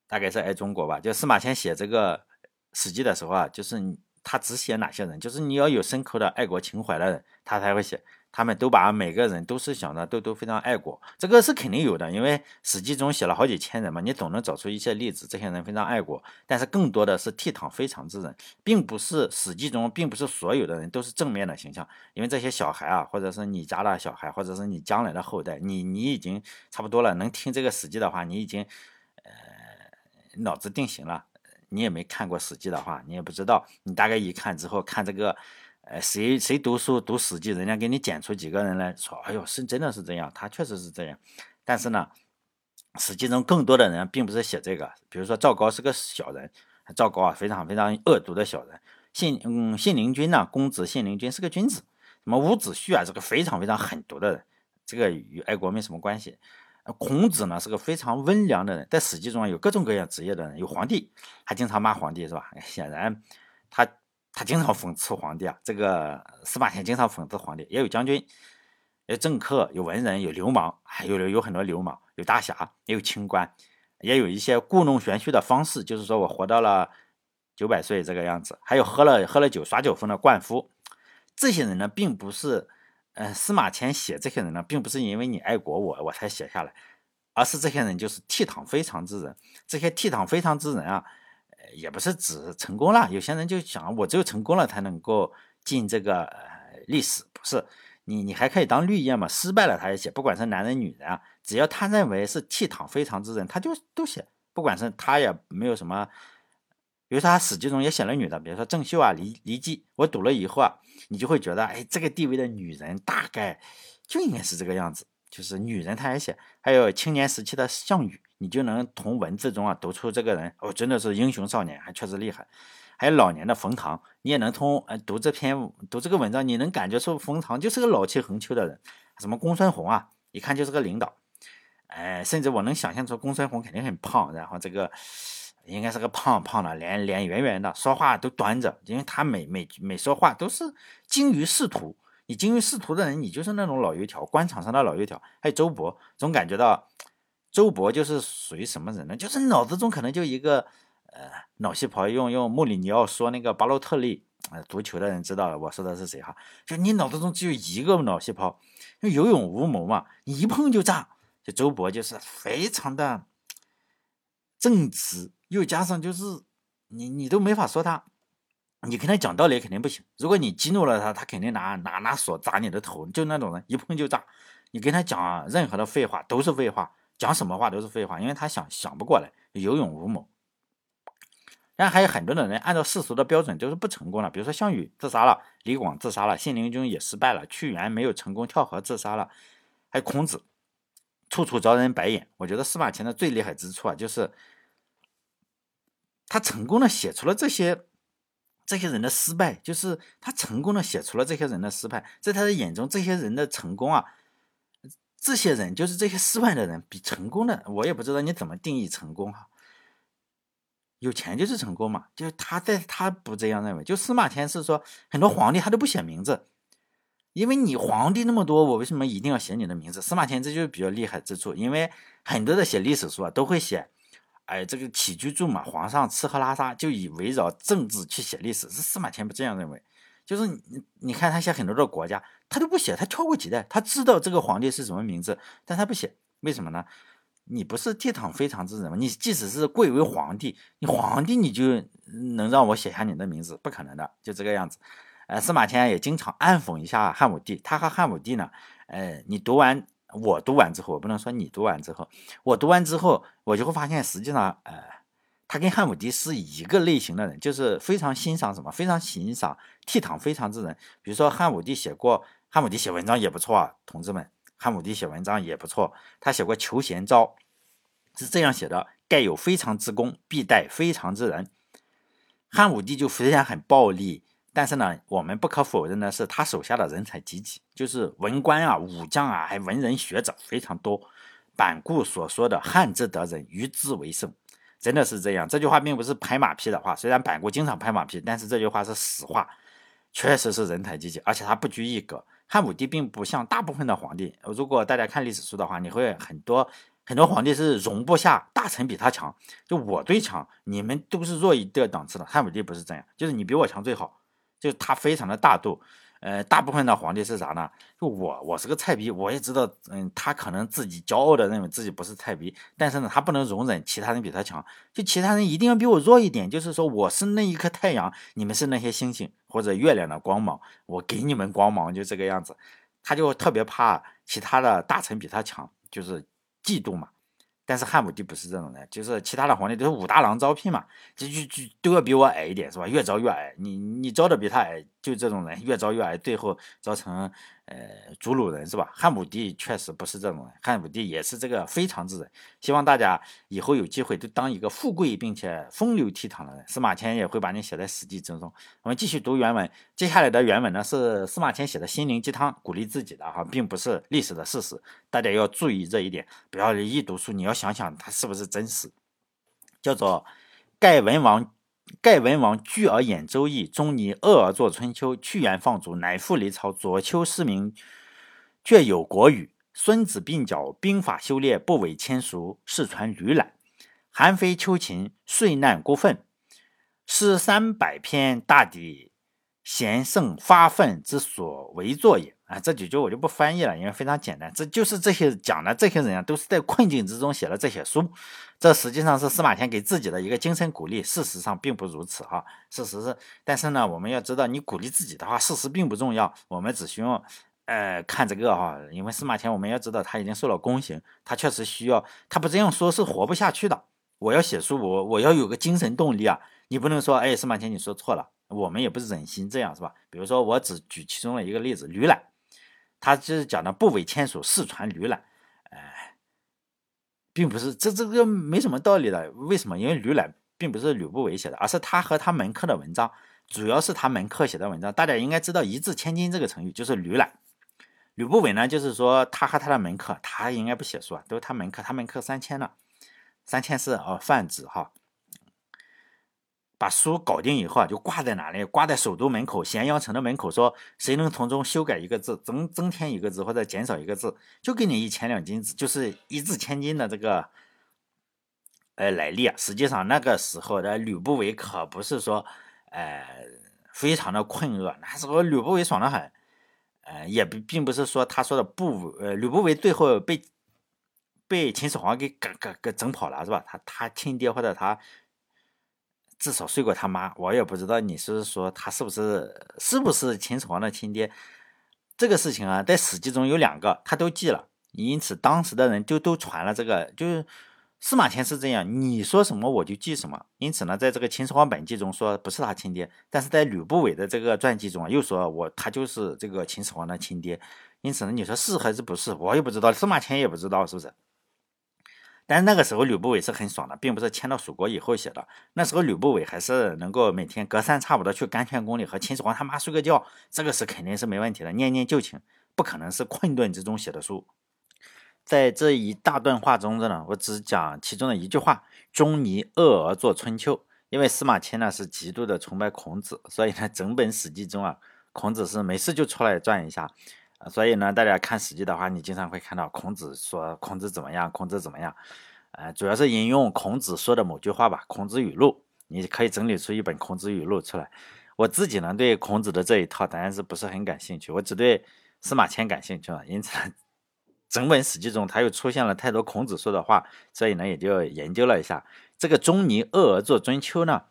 大概是爱中国吧。就司马迁写这个史记的时候啊，就是他只写哪些人，就是你要有深刻的爱国情怀的人他才会写，他们都把每个人都是想的都非常爱国，这个是肯定有的，因为史记中写了好几千人嘛，你总能找出一些例子这些人非常爱国，但是更多的是倜傥非常之人，并不是史记中并不是所有的人都是正面的形象，因为这些小孩啊，或者是你家的小孩，或者是你将来的后代，你已经差不多了，能听这个史记的话，你已经脑子定型了，你也没看过史记的话你也不知道，你大概一看之后看这个谁读书读史记，人家给你捡出几个人来说，哎呦是真的是这样，他确实是这样。但是呢史记中更多的人并不是写这个，比如说赵高是个小人，赵高啊非常非常恶毒的小人，信陵君呢，公子信陵君是个君子，什么伍子胥啊这个非常非常狠毒的人，这个与爱国没什么关系。孔子呢是个非常温良的人，在史记中有各种各样职业的人，有皇帝还经常骂皇帝是吧，显然他经常讽刺皇帝啊，这个司马迁经常讽刺皇帝，也有将军，有政客，有文人，有流氓，还有很多流氓，有大侠，也有清官，也有一些故弄玄虚的方式，就是说我活到了900岁这个样子，还有喝了酒耍酒疯的灌夫。这些人呢并不是司马迁写这些人呢并不是因为你爱国我才写下来，而是这些人就是倜傥非常之人。这些倜傥非常之人啊，也不是指成功了，有些人就想我只有成功了才能够进这个历史，不是你还可以当绿叶嘛，失败了他也写，不管是男人女人啊，只要他认为是倜傥非常之人，他就都写，不管是他也没有什么。比如说他史记中也写了女的，比如说郑袖啊、骊姬，我读了以后啊，你就会觉得，哎，这个地位的女人大概就应该是这个样子，就是女人他也写。还有青年时期的项羽，你就能从文字中啊读出这个人哦，真的是英雄少年，还确实厉害。还有老年的冯唐，你也能从读这个文章，你能感觉出冯唐就是个老气横秋的人。什么公孙弘啊，一看就是个领导，甚至我能想象出公孙弘肯定很胖，然后这个。应该是个胖胖的，脸圆圆的，说话都端着，因为他每说话都是精于仕途。你精于仕途的人，你就是那种老油条，官场上的老油条。还有周勃，总感觉到周勃就是属于什么人呢？就是脑子中可能就一个脑细胞，用穆里尼奥说那个巴洛特利，足球的人知道了我说的是谁哈。就你脑子中只有一个脑细胞，因为有勇无谋嘛，你一碰就炸。就周勃就是非常的正直。又加上就是你都没法说他，你跟他讲道理肯定不行。如果你激怒了他，他肯定拿锁砸你的头，就那种人一碰就炸。你跟他讲任何的废话都是废话，讲什么话都是废话，因为他想不过来，有勇无谋。但还有很多的人按照世俗的标准就是不成功了，比如说项羽自杀了，李广自杀了，信陵君也失败了，屈原没有成功跳河自杀了，还有孔子处处遭人白眼。我觉得司马迁的最厉害之处啊，就是。他成功的写出了这些人的失败，就是他成功的写出了这些人的失败，在他的眼中，这些人的成功啊，这些人就是这些失败的人，比成功的，我也不知道你怎么定义成功哈。有钱就是成功嘛，就是他不这样认为。就司马迁是说，很多皇帝他都不写名字，因为你皇帝那么多，我为什么一定要写你的名字？司马迁这就是比较厉害之处，因为很多的写历史书啊都会写。这个起居注嘛，皇上吃喝拉撒，就以围绕政治去写历史。是司马迁不这样认为，就是你看他写很多的国家，他都不写，他跳过几代，他知道这个皇帝是什么名字，但他不写，为什么呢？你不是倜傥非常之人吗？你即使是贵为皇帝，你皇帝你就能让我写下你的名字？不可能的，就这个样子。司马迁也经常暗讽一下汉武帝，他和汉武帝呢，你读完。我读完之后，我不能说你读完之后，我读完之后，我就会发现，实际上，他跟汉武帝是一个类型的人，就是非常欣赏什么，非常欣赏倜傥非常之人。比如说汉武帝写文章也不错啊，同志们，汉武帝写文章也不错，他写过《求贤招》，是这样写的：盖有非常之功，必待非常之人。汉武帝就虽然很暴力。但是呢，我们不可否认的是，他手下的人才济济，就是文官啊、武将啊，还文人学者非常多。板固所说的“汉之得人，愚之为圣”，真的是这样。这句话并不是拍马屁的话，虽然板固经常拍马屁，但是这句话是实话，确实是人才济济，而且他不拘一格。汉武帝并不像大部分的皇帝，如果大家看历史书的话，你会很多皇帝是容不下大臣比他强，就我最强，你们都是弱一个档次的。汉武帝不是这样，就是你比我强最好。就是他非常的大度，大部分的皇帝是啥呢？就我是个菜逼，我也知道，他可能自己骄傲的认为自己不是菜逼，但是呢，他不能容忍其他人比他强，就其他人一定要比我弱一点，就是说我是那一颗太阳，你们是那些星星或者月亮的光芒，我给你们光芒，就这个样子。他就特别怕其他的大臣比他强，就是嫉妒嘛。但是汉武帝不是这种人，就是其他的皇帝都是武大郎招聘嘛，就都要比我矮一点，是吧？越招越矮，你招的比他矮，就这种人越招越矮，最后招成主鲁人，是吧？汉武帝确实不是这种人，汉武帝也是这个非常之人。希望大家以后有机会都当一个富贵并且风流倜傥的人。司马迁也会把你写在《史记》之中。我们继续读原文，接下来的原文呢是司马迁写的心灵鸡汤，鼓励自己的哈，并不是历史的事实，大家要注意这一点，不要一读书你要想想它是不是真实。叫做盖文王居而演周易，钟离恶而作春秋，屈原放逐，乃复离曹，左丘失明，厥有国语，孙子鬓角，兵法修列，不违千俗，世传吕览，韩非秋秦，岁难孤愤，诗300篇大抵贤圣发愤之所为作也。啊，这几句我就不翻译了，因为非常简单。这就是这些讲的这些人啊，都是在困境之中写了这些书。这实际上是司马迁给自己的一个精神鼓励，事实上并不如此哈。事实是，但是呢，我们要知道，你鼓励自己的话，事实并不重要，我们只需要看这个哈。因为司马迁，我们要知道他已经受了宫刑，他确实需要，他不这样说是活不下去的。我要写书，我要有个精神动力啊！你不能说，哎，司马迁你说错了，我们也不忍心这样，是吧？比如说，我只举其中的一个例子，吕览。他就是讲的不伪千属，世传吕览，并不是这个没什么道理的。为什么？因为吕览并不是吕不韦写的，而是他和他门客的文章，主要是他门客写的文章。大家应该知道“一掷千金”这个成语就是吕览。吕不韦呢，就是说他和他的门客，他应该不写书啊，都是他门客，他门客3000呢，3000是泛指哈。把书搞定以后啊，就挂在哪里？挂在首都门口，咸阳城的门口，说谁能从中修改一个字，增添一个字或者减少一个字，就给你1000两金子，就是一掷千金的这个来历啊。实际上那个时候的吕不韦可不是说非常的困厄，那时候吕不韦爽得很，也并不是说他说的吕不韦最后被秦始皇给整跑了，是吧？他亲爹或者他。至少睡过他妈，我也不知道你是说他是不是秦始皇的亲爹，这个事情啊，在《史记》中有2个，他都记了，因此当时的人就都传了这个，就是司马迁是这样，你说什么我就记什么。因此呢，在这个《秦始皇本纪》中说不是他亲爹，但是在吕不韦的这个传记中又说他就是这个秦始皇的亲爹。因此呢，你说是还是不是，我也不知道，司马迁也不知道，是不是？但是那个时候吕不韦是很爽的，并不是迁到蜀国以后写的。那时候吕不韦还是能够每天隔三差五的去甘泉宫里和秦始皇他妈睡个觉，这个是肯定是没问题的，念念旧情，不可能是困顿之中写的书。在这一大段话中呢，我只讲其中的一句话：仲尼厄而作春秋。因为司马迁呢是极度的崇拜孔子，所以呢整本史记中啊，孔子是没事就出来转一下。所以呢，大家看史记的话，你经常会看到孔子说孔子怎么样，孔子怎么样，主要是引用孔子说的某句话吧，孔子语录，你可以整理出一本孔子语录出来。我自己呢，对孔子的这一套当然是不是很感兴趣，我只对司马迁感兴趣了，因此整本史记中他又出现了太多孔子说的话，所以呢也就研究了一下。这个仲尼厄而作春秋呢，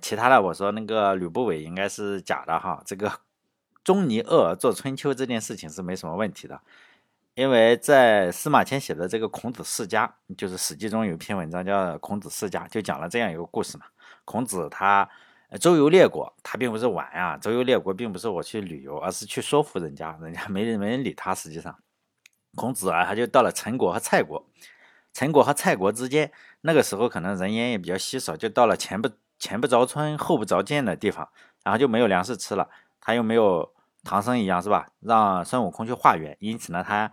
其他的我说那个吕不韦应该是假的哈，这个仲尼厄而作春秋这件事情是没什么问题的，因为在司马迁写的这个《孔子世家》，就是《史记》中有一篇文章叫《孔子世家》，就讲了这样一个故事嘛。孔子他周游列国，他并不是玩啊，周游列国并不是我去旅游，而是去说服人家，人家没人理他。实际上，孔子啊，他就到了陈国和蔡国，陈国和蔡国之间，那个时候可能人烟也比较稀少，就到了前不着村后不着店的地方，然后就没有粮食吃了，他又没有。唐僧一样是吧？让孙悟空去化缘，因此呢，他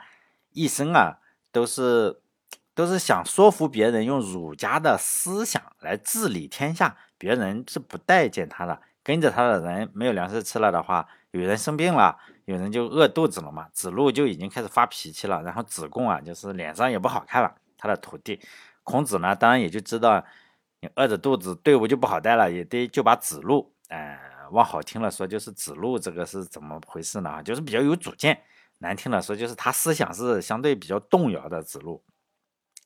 一生啊都是想说服别人用儒家的思想来治理天下，别人是不待见他的。跟着他的人没有粮食吃了的话，有人生病了，有人就饿肚子了嘛。子路就已经开始发脾气了，然后子贡啊，就是脸上也不好看了。他的徒弟孔子呢，当然也就知道你饿着肚子队伍就不好带了，也得就把子路往好听了说就是子路这个是怎么回事呢？就是比较有主见。难听了说就是他思想是相对比较动摇的子路。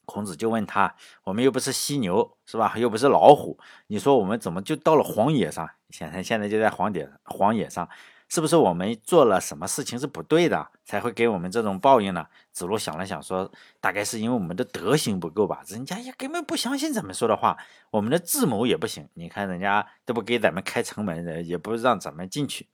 孔子就问他：“我们又不是犀牛，是吧？又不是老虎，你说我们怎么就到了荒野上？现在就在荒野上，是不是我们做了什么事情是不对的，才会给我们这种报应呢？”子路想了想说：“大概是因为我们的德行不够吧，人家也根本不相信咱们说的话，我们的智谋也不行。你看人家都不给咱们开城门，也不让咱们进去。”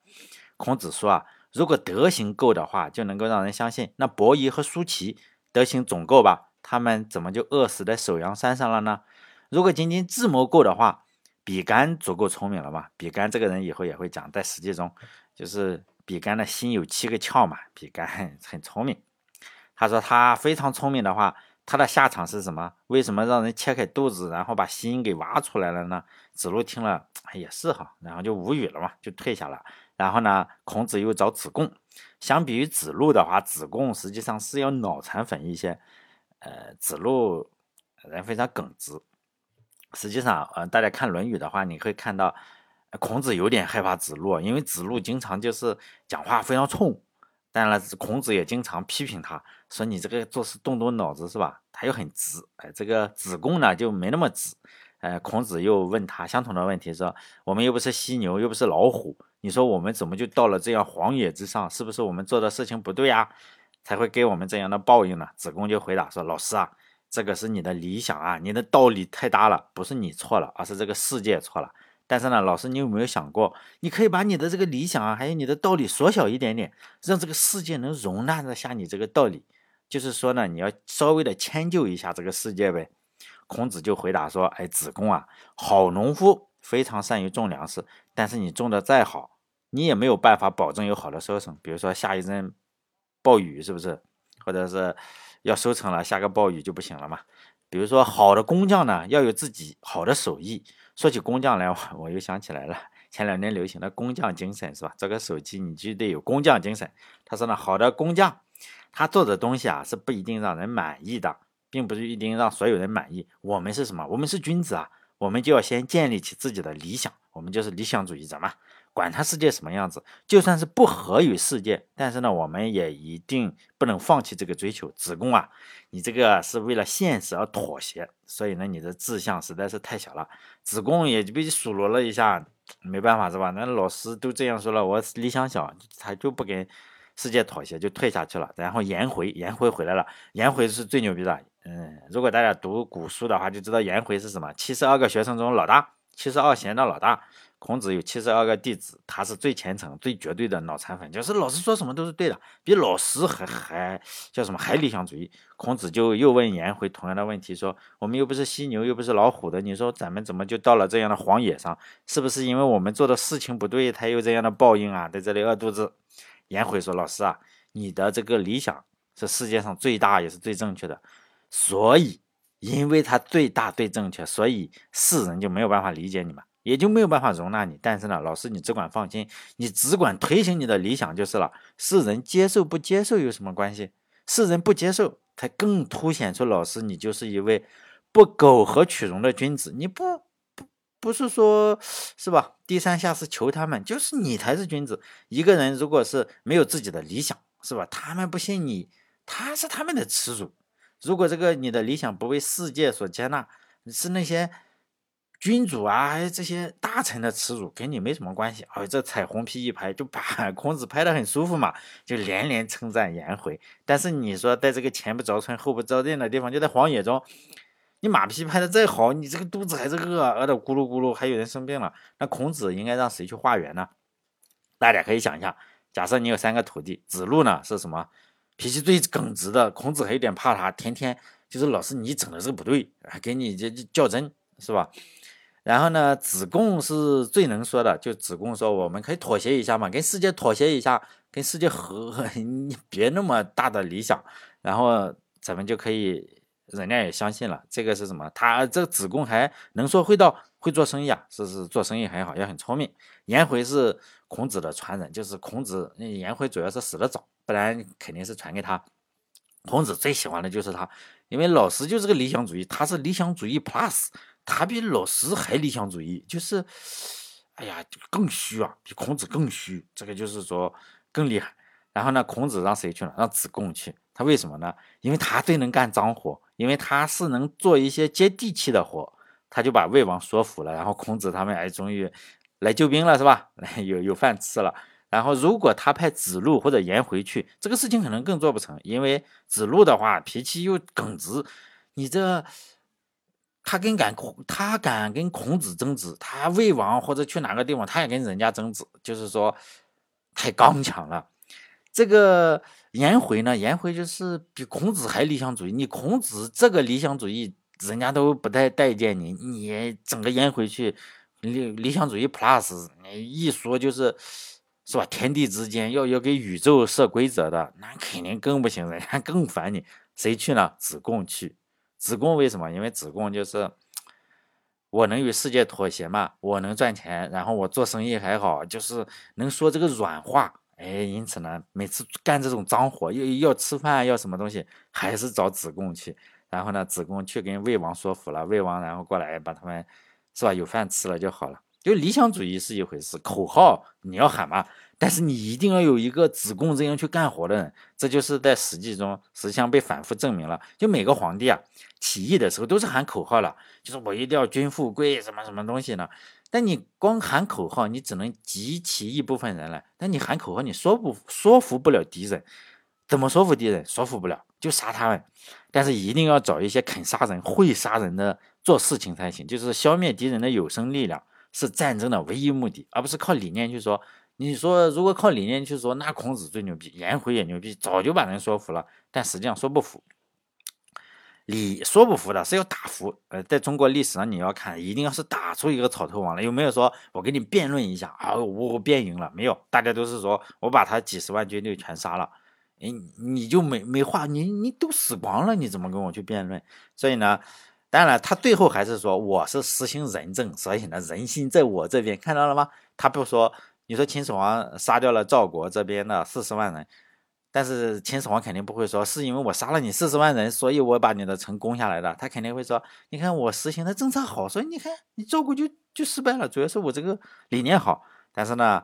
孔子说啊：“如果德行够的话，就能够让人相信。那伯夷和叔齐德行总够吧？”他们怎么就饿死在首阳山上了呢？如果仅仅智谋够的话，比干足够聪明了嘛？比干这个人以后也会讲，在史记中，就是比干的心有7个窍嘛。比干很聪明，他说他非常聪明的话，他的下场是什么？为什么让人切开肚子，然后把心给挖出来了呢？子路听了也是哈，然后就无语了嘛，就退下了。然后呢，孔子又找子贡，相比于子路的话，子贡实际上是要脑残粉一些。子路人非常耿直，实际上，大家看《论语》的话，你会看到，孔子有点害怕子路，因为子路经常就是讲话非常冲，当然了，孔子也经常批评他，说你这个做事动动脑子是吧？他又很直，这个子贡呢就没那么直。孔子又问他相同的问题，说我们又不是犀牛，又不是老虎，你说我们怎么就到了这样荒野之上？是不是我们做的事情不对啊，才会给我们这样的报应呢？子贡就回答说，老师啊，这个是你的理想啊，你的道理太大了，不是你错了，而是这个世界错了。但是呢，老师，你有没有想过，你可以把你的这个理想啊，还有你的道理缩小一点点，让这个世界能容纳得下你这个道理？就是说呢，你要稍微的迁就一下这个世界呗。孔子就回答说，哎，子贡啊，好农夫非常善于种粮食，但是你种的再好，你也没有办法保证有好的收成。比如说下一阵暴雨是不是？或者是要收成了，下个暴雨就不行了嘛。比如说好的工匠呢，要有自己好的手艺。说起工匠来，我又想起来了，前两年流行的工匠精神是吧？这个手机你就得有工匠精神。他说呢，好的工匠，他做的东西啊是不一定让人满意的，并不是一定让所有人满意。我们是什么？我们是君子啊，我们就要先建立起自己的理想，我们就是理想主义者嘛。管他世界什么样子，就算是不合于世界，但是呢，我们也一定不能放弃这个追求。子贡啊，你这个是为了现实而妥协，所以呢，你的志向实在是太小了。子贡也被数落了一下，没办法是吧？那老师都这样说了，我理想小，他就不跟世界妥协，就退下去了。然后颜回回来了，颜回是最牛逼的。如果大家读古书的话，就知道颜回是什么，72个学生中老大，72贤的老大。孔子有72个弟子，他是最虔诚、最绝对的脑残粉，就是老师说什么都是对的，比老师还叫什么还理想主义。孔子就又问颜回同样的问题，说我们又不是犀牛，又不是老虎的，你说咱们怎么就到了这样的荒野上？是不是因为我们做的事情不对，才有这样的报应啊？在这里饿肚子。颜回说，老师啊，你的这个理想是世界上最大也是最正确的，所以因为它最大最正确，所以世人就没有办法理解你嘛，也就没有办法容纳你。但是呢，老师你只管放心，你只管推行你的理想就是了，世人接受不接受有什么关系？世人不接受才更凸显出老师你就是一位不苟合取容的君子。你不是说是吧，低三下四求他们，就是你才是君子。一个人如果是没有自己的理想是吧，他们不信你，他是他们的耻辱。如果这个你的理想不为世界所接纳，是那些君主啊，还有这些大臣的耻辱，跟你没什么关系。这彩虹屁一拍，就把孔子拍得很舒服嘛，就连连称赞颜回。但是你说在这个前不着村后不着店的地方，就在荒野中，你马屁拍得再好，你这个肚子还是饿的咕噜咕噜，还有人生病了，那孔子应该让谁去化缘呢？大家可以想一下，假设你有3个徒弟，子路呢是什么？脾气最耿直的，孔子还有点怕他，天天就是老师你整的这个不对，还给你较真是吧？然后呢，子贡是最能说的，就子贡说我们可以妥协一下嘛，跟世界妥协一下，跟世界和，你别那么大的理想，然后咱们就可以，人家也相信了。这个是什么？他这子贡还能说会道，会做生意啊，是做生意很好，也很聪明。颜回是孔子的传人，就是孔子，颜回主要是死得早，不然肯定是传给他。孔子最喜欢的就是他，因为老师就是个理想主义，他是理想主义 plus。他比老师还理想主义，就是哎呀更虚啊，比孔子更虚，这个就是说更厉害。然后呢，孔子让谁去呢？让子贡去。他为什么呢？因为他最能干脏活，因为他是能做一些接地气的活，他就把魏王说服了。然后孔子他们终于来救兵了是吧，有饭吃了。然后如果他派子路或者颜回去，这个事情可能更做不成，因为子路的话脾气又耿直，你这他敢跟孔子争执，他魏王或者去哪个地方他也跟人家争执，就是说太刚强了。这个颜回呢，颜回就是比孔子还理想主义，你孔子这个理想主义人家都不太待见你，你整个颜回去理想主义 plus， 一说就是是吧，天地之间要给宇宙设规则的，那肯定更不行，人家更烦你。谁去呢？子贡去。子贡为什么？因为子贡就是我能与世界妥协嘛，我能赚钱，然后我做生意还好，就是能说这个软话。因此呢，每次干这种脏活，要吃饭要什么东西，还是找子贡去。然后呢，子贡去跟魏王说服了，魏王然后过来把他们是吧有饭吃了就好了。就理想主义是一回事，口号你要喊嘛，但是你一定要有一个子贡阵营去干活的人，这就是在史记中实际上被反复证明了。就每个皇帝啊起义的时候都是喊口号了，就是我一定要君富贵什么什么东西呢，但你光喊口号你只能集齐一部分人来，但你喊口号你说服不了敌人，怎么说服敌人？说服不了就杀他们，但是一定要找一些肯杀人会杀人的做事情才行，就是消灭敌人的有生力量是战争的唯一目的，而不是靠理念去说。你说如果靠理念去说，那孔子最牛逼，颜回也牛逼，早就把人说服了，但实际上说不服，说不服的是要打服。在中国历史上你要看，一定要是打出一个草头王来，有没有说我跟你辩论一下啊，我辩赢了没有？大家都是说我把他几十万军队全杀了，你就没话，你都死光了，你怎么跟我去辩论？所以呢，当然他最后还是说我是实行仁政，所以呢人心在我这边，看到了吗？他不说你说秦始皇杀掉了赵国这边的40万人，但是秦始皇肯定不会说是因为我杀了你40万人，所以我把你的城攻下来的，他肯定会说你看我实行的政策好，所以你看你赵国就失败了，主要是我这个理念好。但是呢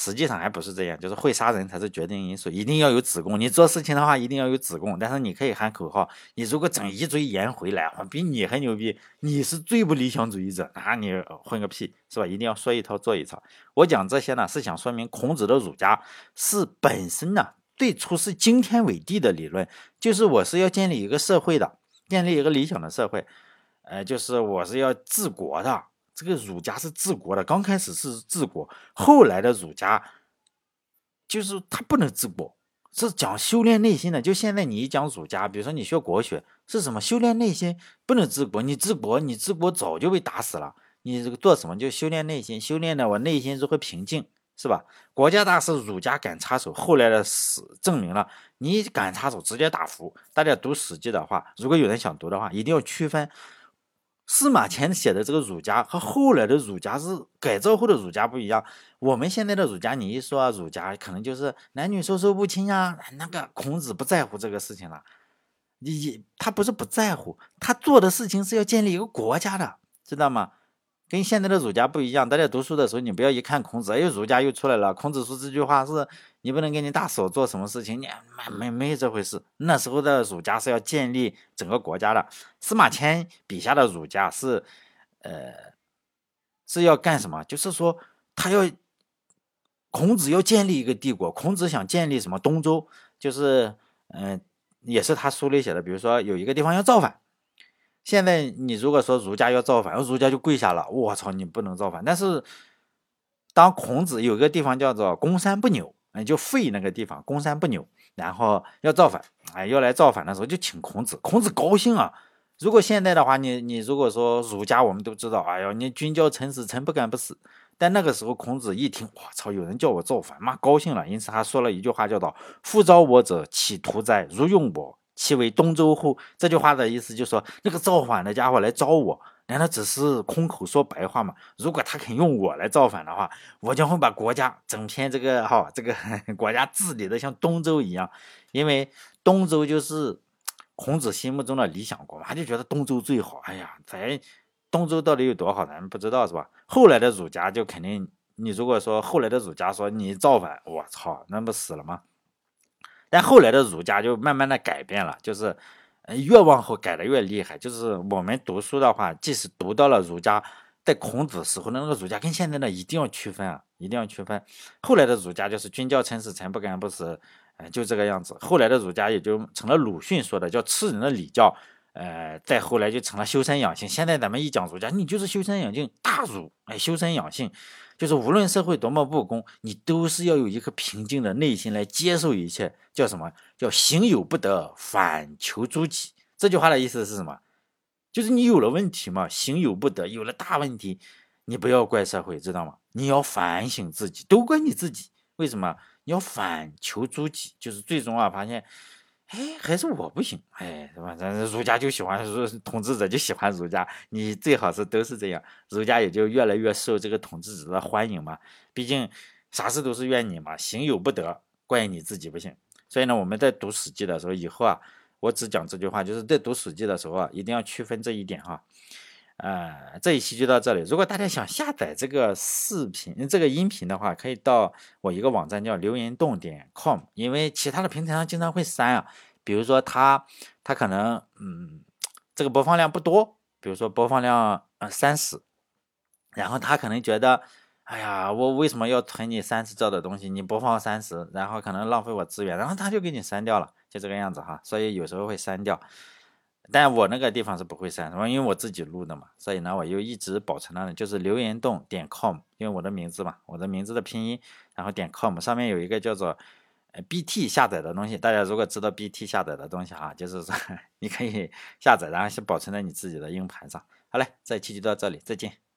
实际上还不是这样，就是会杀人才是决定因素，一定要有子贡，你做事情的话一定要有子贡，但是你可以喊口号，你如果整一堆颜回来，我比你还牛逼，你是最不理想主义者，那你混个屁，是吧？一定要说一套做一套。我讲这些呢是想说明孔子的儒家是本身呢最初是惊天伟地的理论，就是我是要建立一个社会的，建立一个理想的社会，就是我是要治国的，这个儒家是治国的，刚开始是治国，后来的儒家就是他不能治国，是讲修炼内心的。就现在你一讲儒家，比如说你学国学是什么修炼内心，不能治国，你治国早就被打死了，你这个做什么就修炼内心，修炼的我内心如何平静，是吧？国家大事儒家敢插手，后来的史证明了，你敢插手直接打服。大家读史记的话，如果有人想读的话，一定要区分司马迁写的这个儒家和后来的儒家是改造后的儒家不一样。我们现在的儒家，你一说儒家，可能就是男女授受不亲呀，那个孔子不在乎这个事情了。他不是不在乎，他做的事情是要建立一个国家的，知道吗？跟现在的儒家不一样。大家读书的时候，你不要一看孔子，哎，儒家又出来了。孔子说这句话是你不能跟你大手做什么事情，你没这回事。那时候的儒家是要建立整个国家的。司马迁笔下的儒家是，是要干什么？就是说他要孔子要建立一个帝国，孔子想建立什么东周，就是也是他书里写的，比如说有一个地方要造反。现在你如果说儒家要造反，儒家就跪下了，我操，你不能造反。但是当孔子有个地方叫做公山不扭，就废那个地方公山不扭，然后要造反，要来造反的时候就请孔子，孔子高兴啊。如果现在的话，你如果说儒家，我们都知道，哎呦，你君叫臣死，臣不敢不死。但那个时候孔子一听，我操，有人叫我造反，妈高兴了，因此他说了一句话叫做夫召我者，岂徒哉，如用我，其为东周乎。这句话的意思就是说，那个造反的家伙来招我，难道只是空口说白话吗？如果他肯用我来造反的话，我将会把国家整篇这个国家治理的像东周一样。因为东周就是孔子心目中的理想国嘛，他就觉得东周最好。哎呀，咱东周到底有多好，咱们不知道，是吧？后来的儒家就肯定，你如果说后来的儒家说你造反，我操，那不死了吗？但后来的儒家就慢慢的改变了，就是越往后改的越厉害。就是我们读书的话，即使读到了儒家，在孔子时候的那个儒家跟现在的一定要区分啊，一定要区分。后来的儒家就是君叫臣死，臣不敢不死，就这个样子。后来的儒家也就成了鲁迅说的叫吃人的礼教，再后来就成了修身养性。现在咱们一讲儒家，你就是修身养性大儒，修身养性就是无论社会多么不公，你都是要有一颗平静的内心来接受一切，叫什么？叫行有不得，反求诸己。这句话的意思是什么？就是你有了问题嘛，行有不得，有了大问题，你不要怪社会，知道吗？你要反省自己，都怪你自己。为什么？你要反求诸己，就是最终啊发现，还是我不行，是吧？咱儒家就喜欢，统治者就喜欢儒家，你最好是都是这样，儒家也就越来越受这个统治者的欢迎嘛。毕竟啥事都是怨你嘛，行有不得，怪你自己不行。所以呢，我们在读史记的时候，以后啊，我只讲这句话，就是在读史记的时候啊，一定要区分这一点哈。这一期就到这里。如果大家想下载这个音频的话，可以到我一个网站叫留言洞.com， 因为其他的平台上经常会删啊，比如说它可能这个播放量不多，比如说播放量30，然后他可能觉得哎呀，我为什么要囤你30兆的东西？你播放30，然后可能浪费我资源，然后他就给你删掉了，就这个样子哈。所以有时候会删掉，但我那个地方是不会删，因为我自己录的嘛。所以呢，我又一直保存了，就是留言洞.com， 因为我的名字嘛，我的名字的拼音，然后.com 上面有一个叫做 BT 下载的东西。大家如果知道 BT 下载的东西哈，就是说你可以下载，然后是保存在你自己的硬盘上。好嘞，这期就到这里，再见。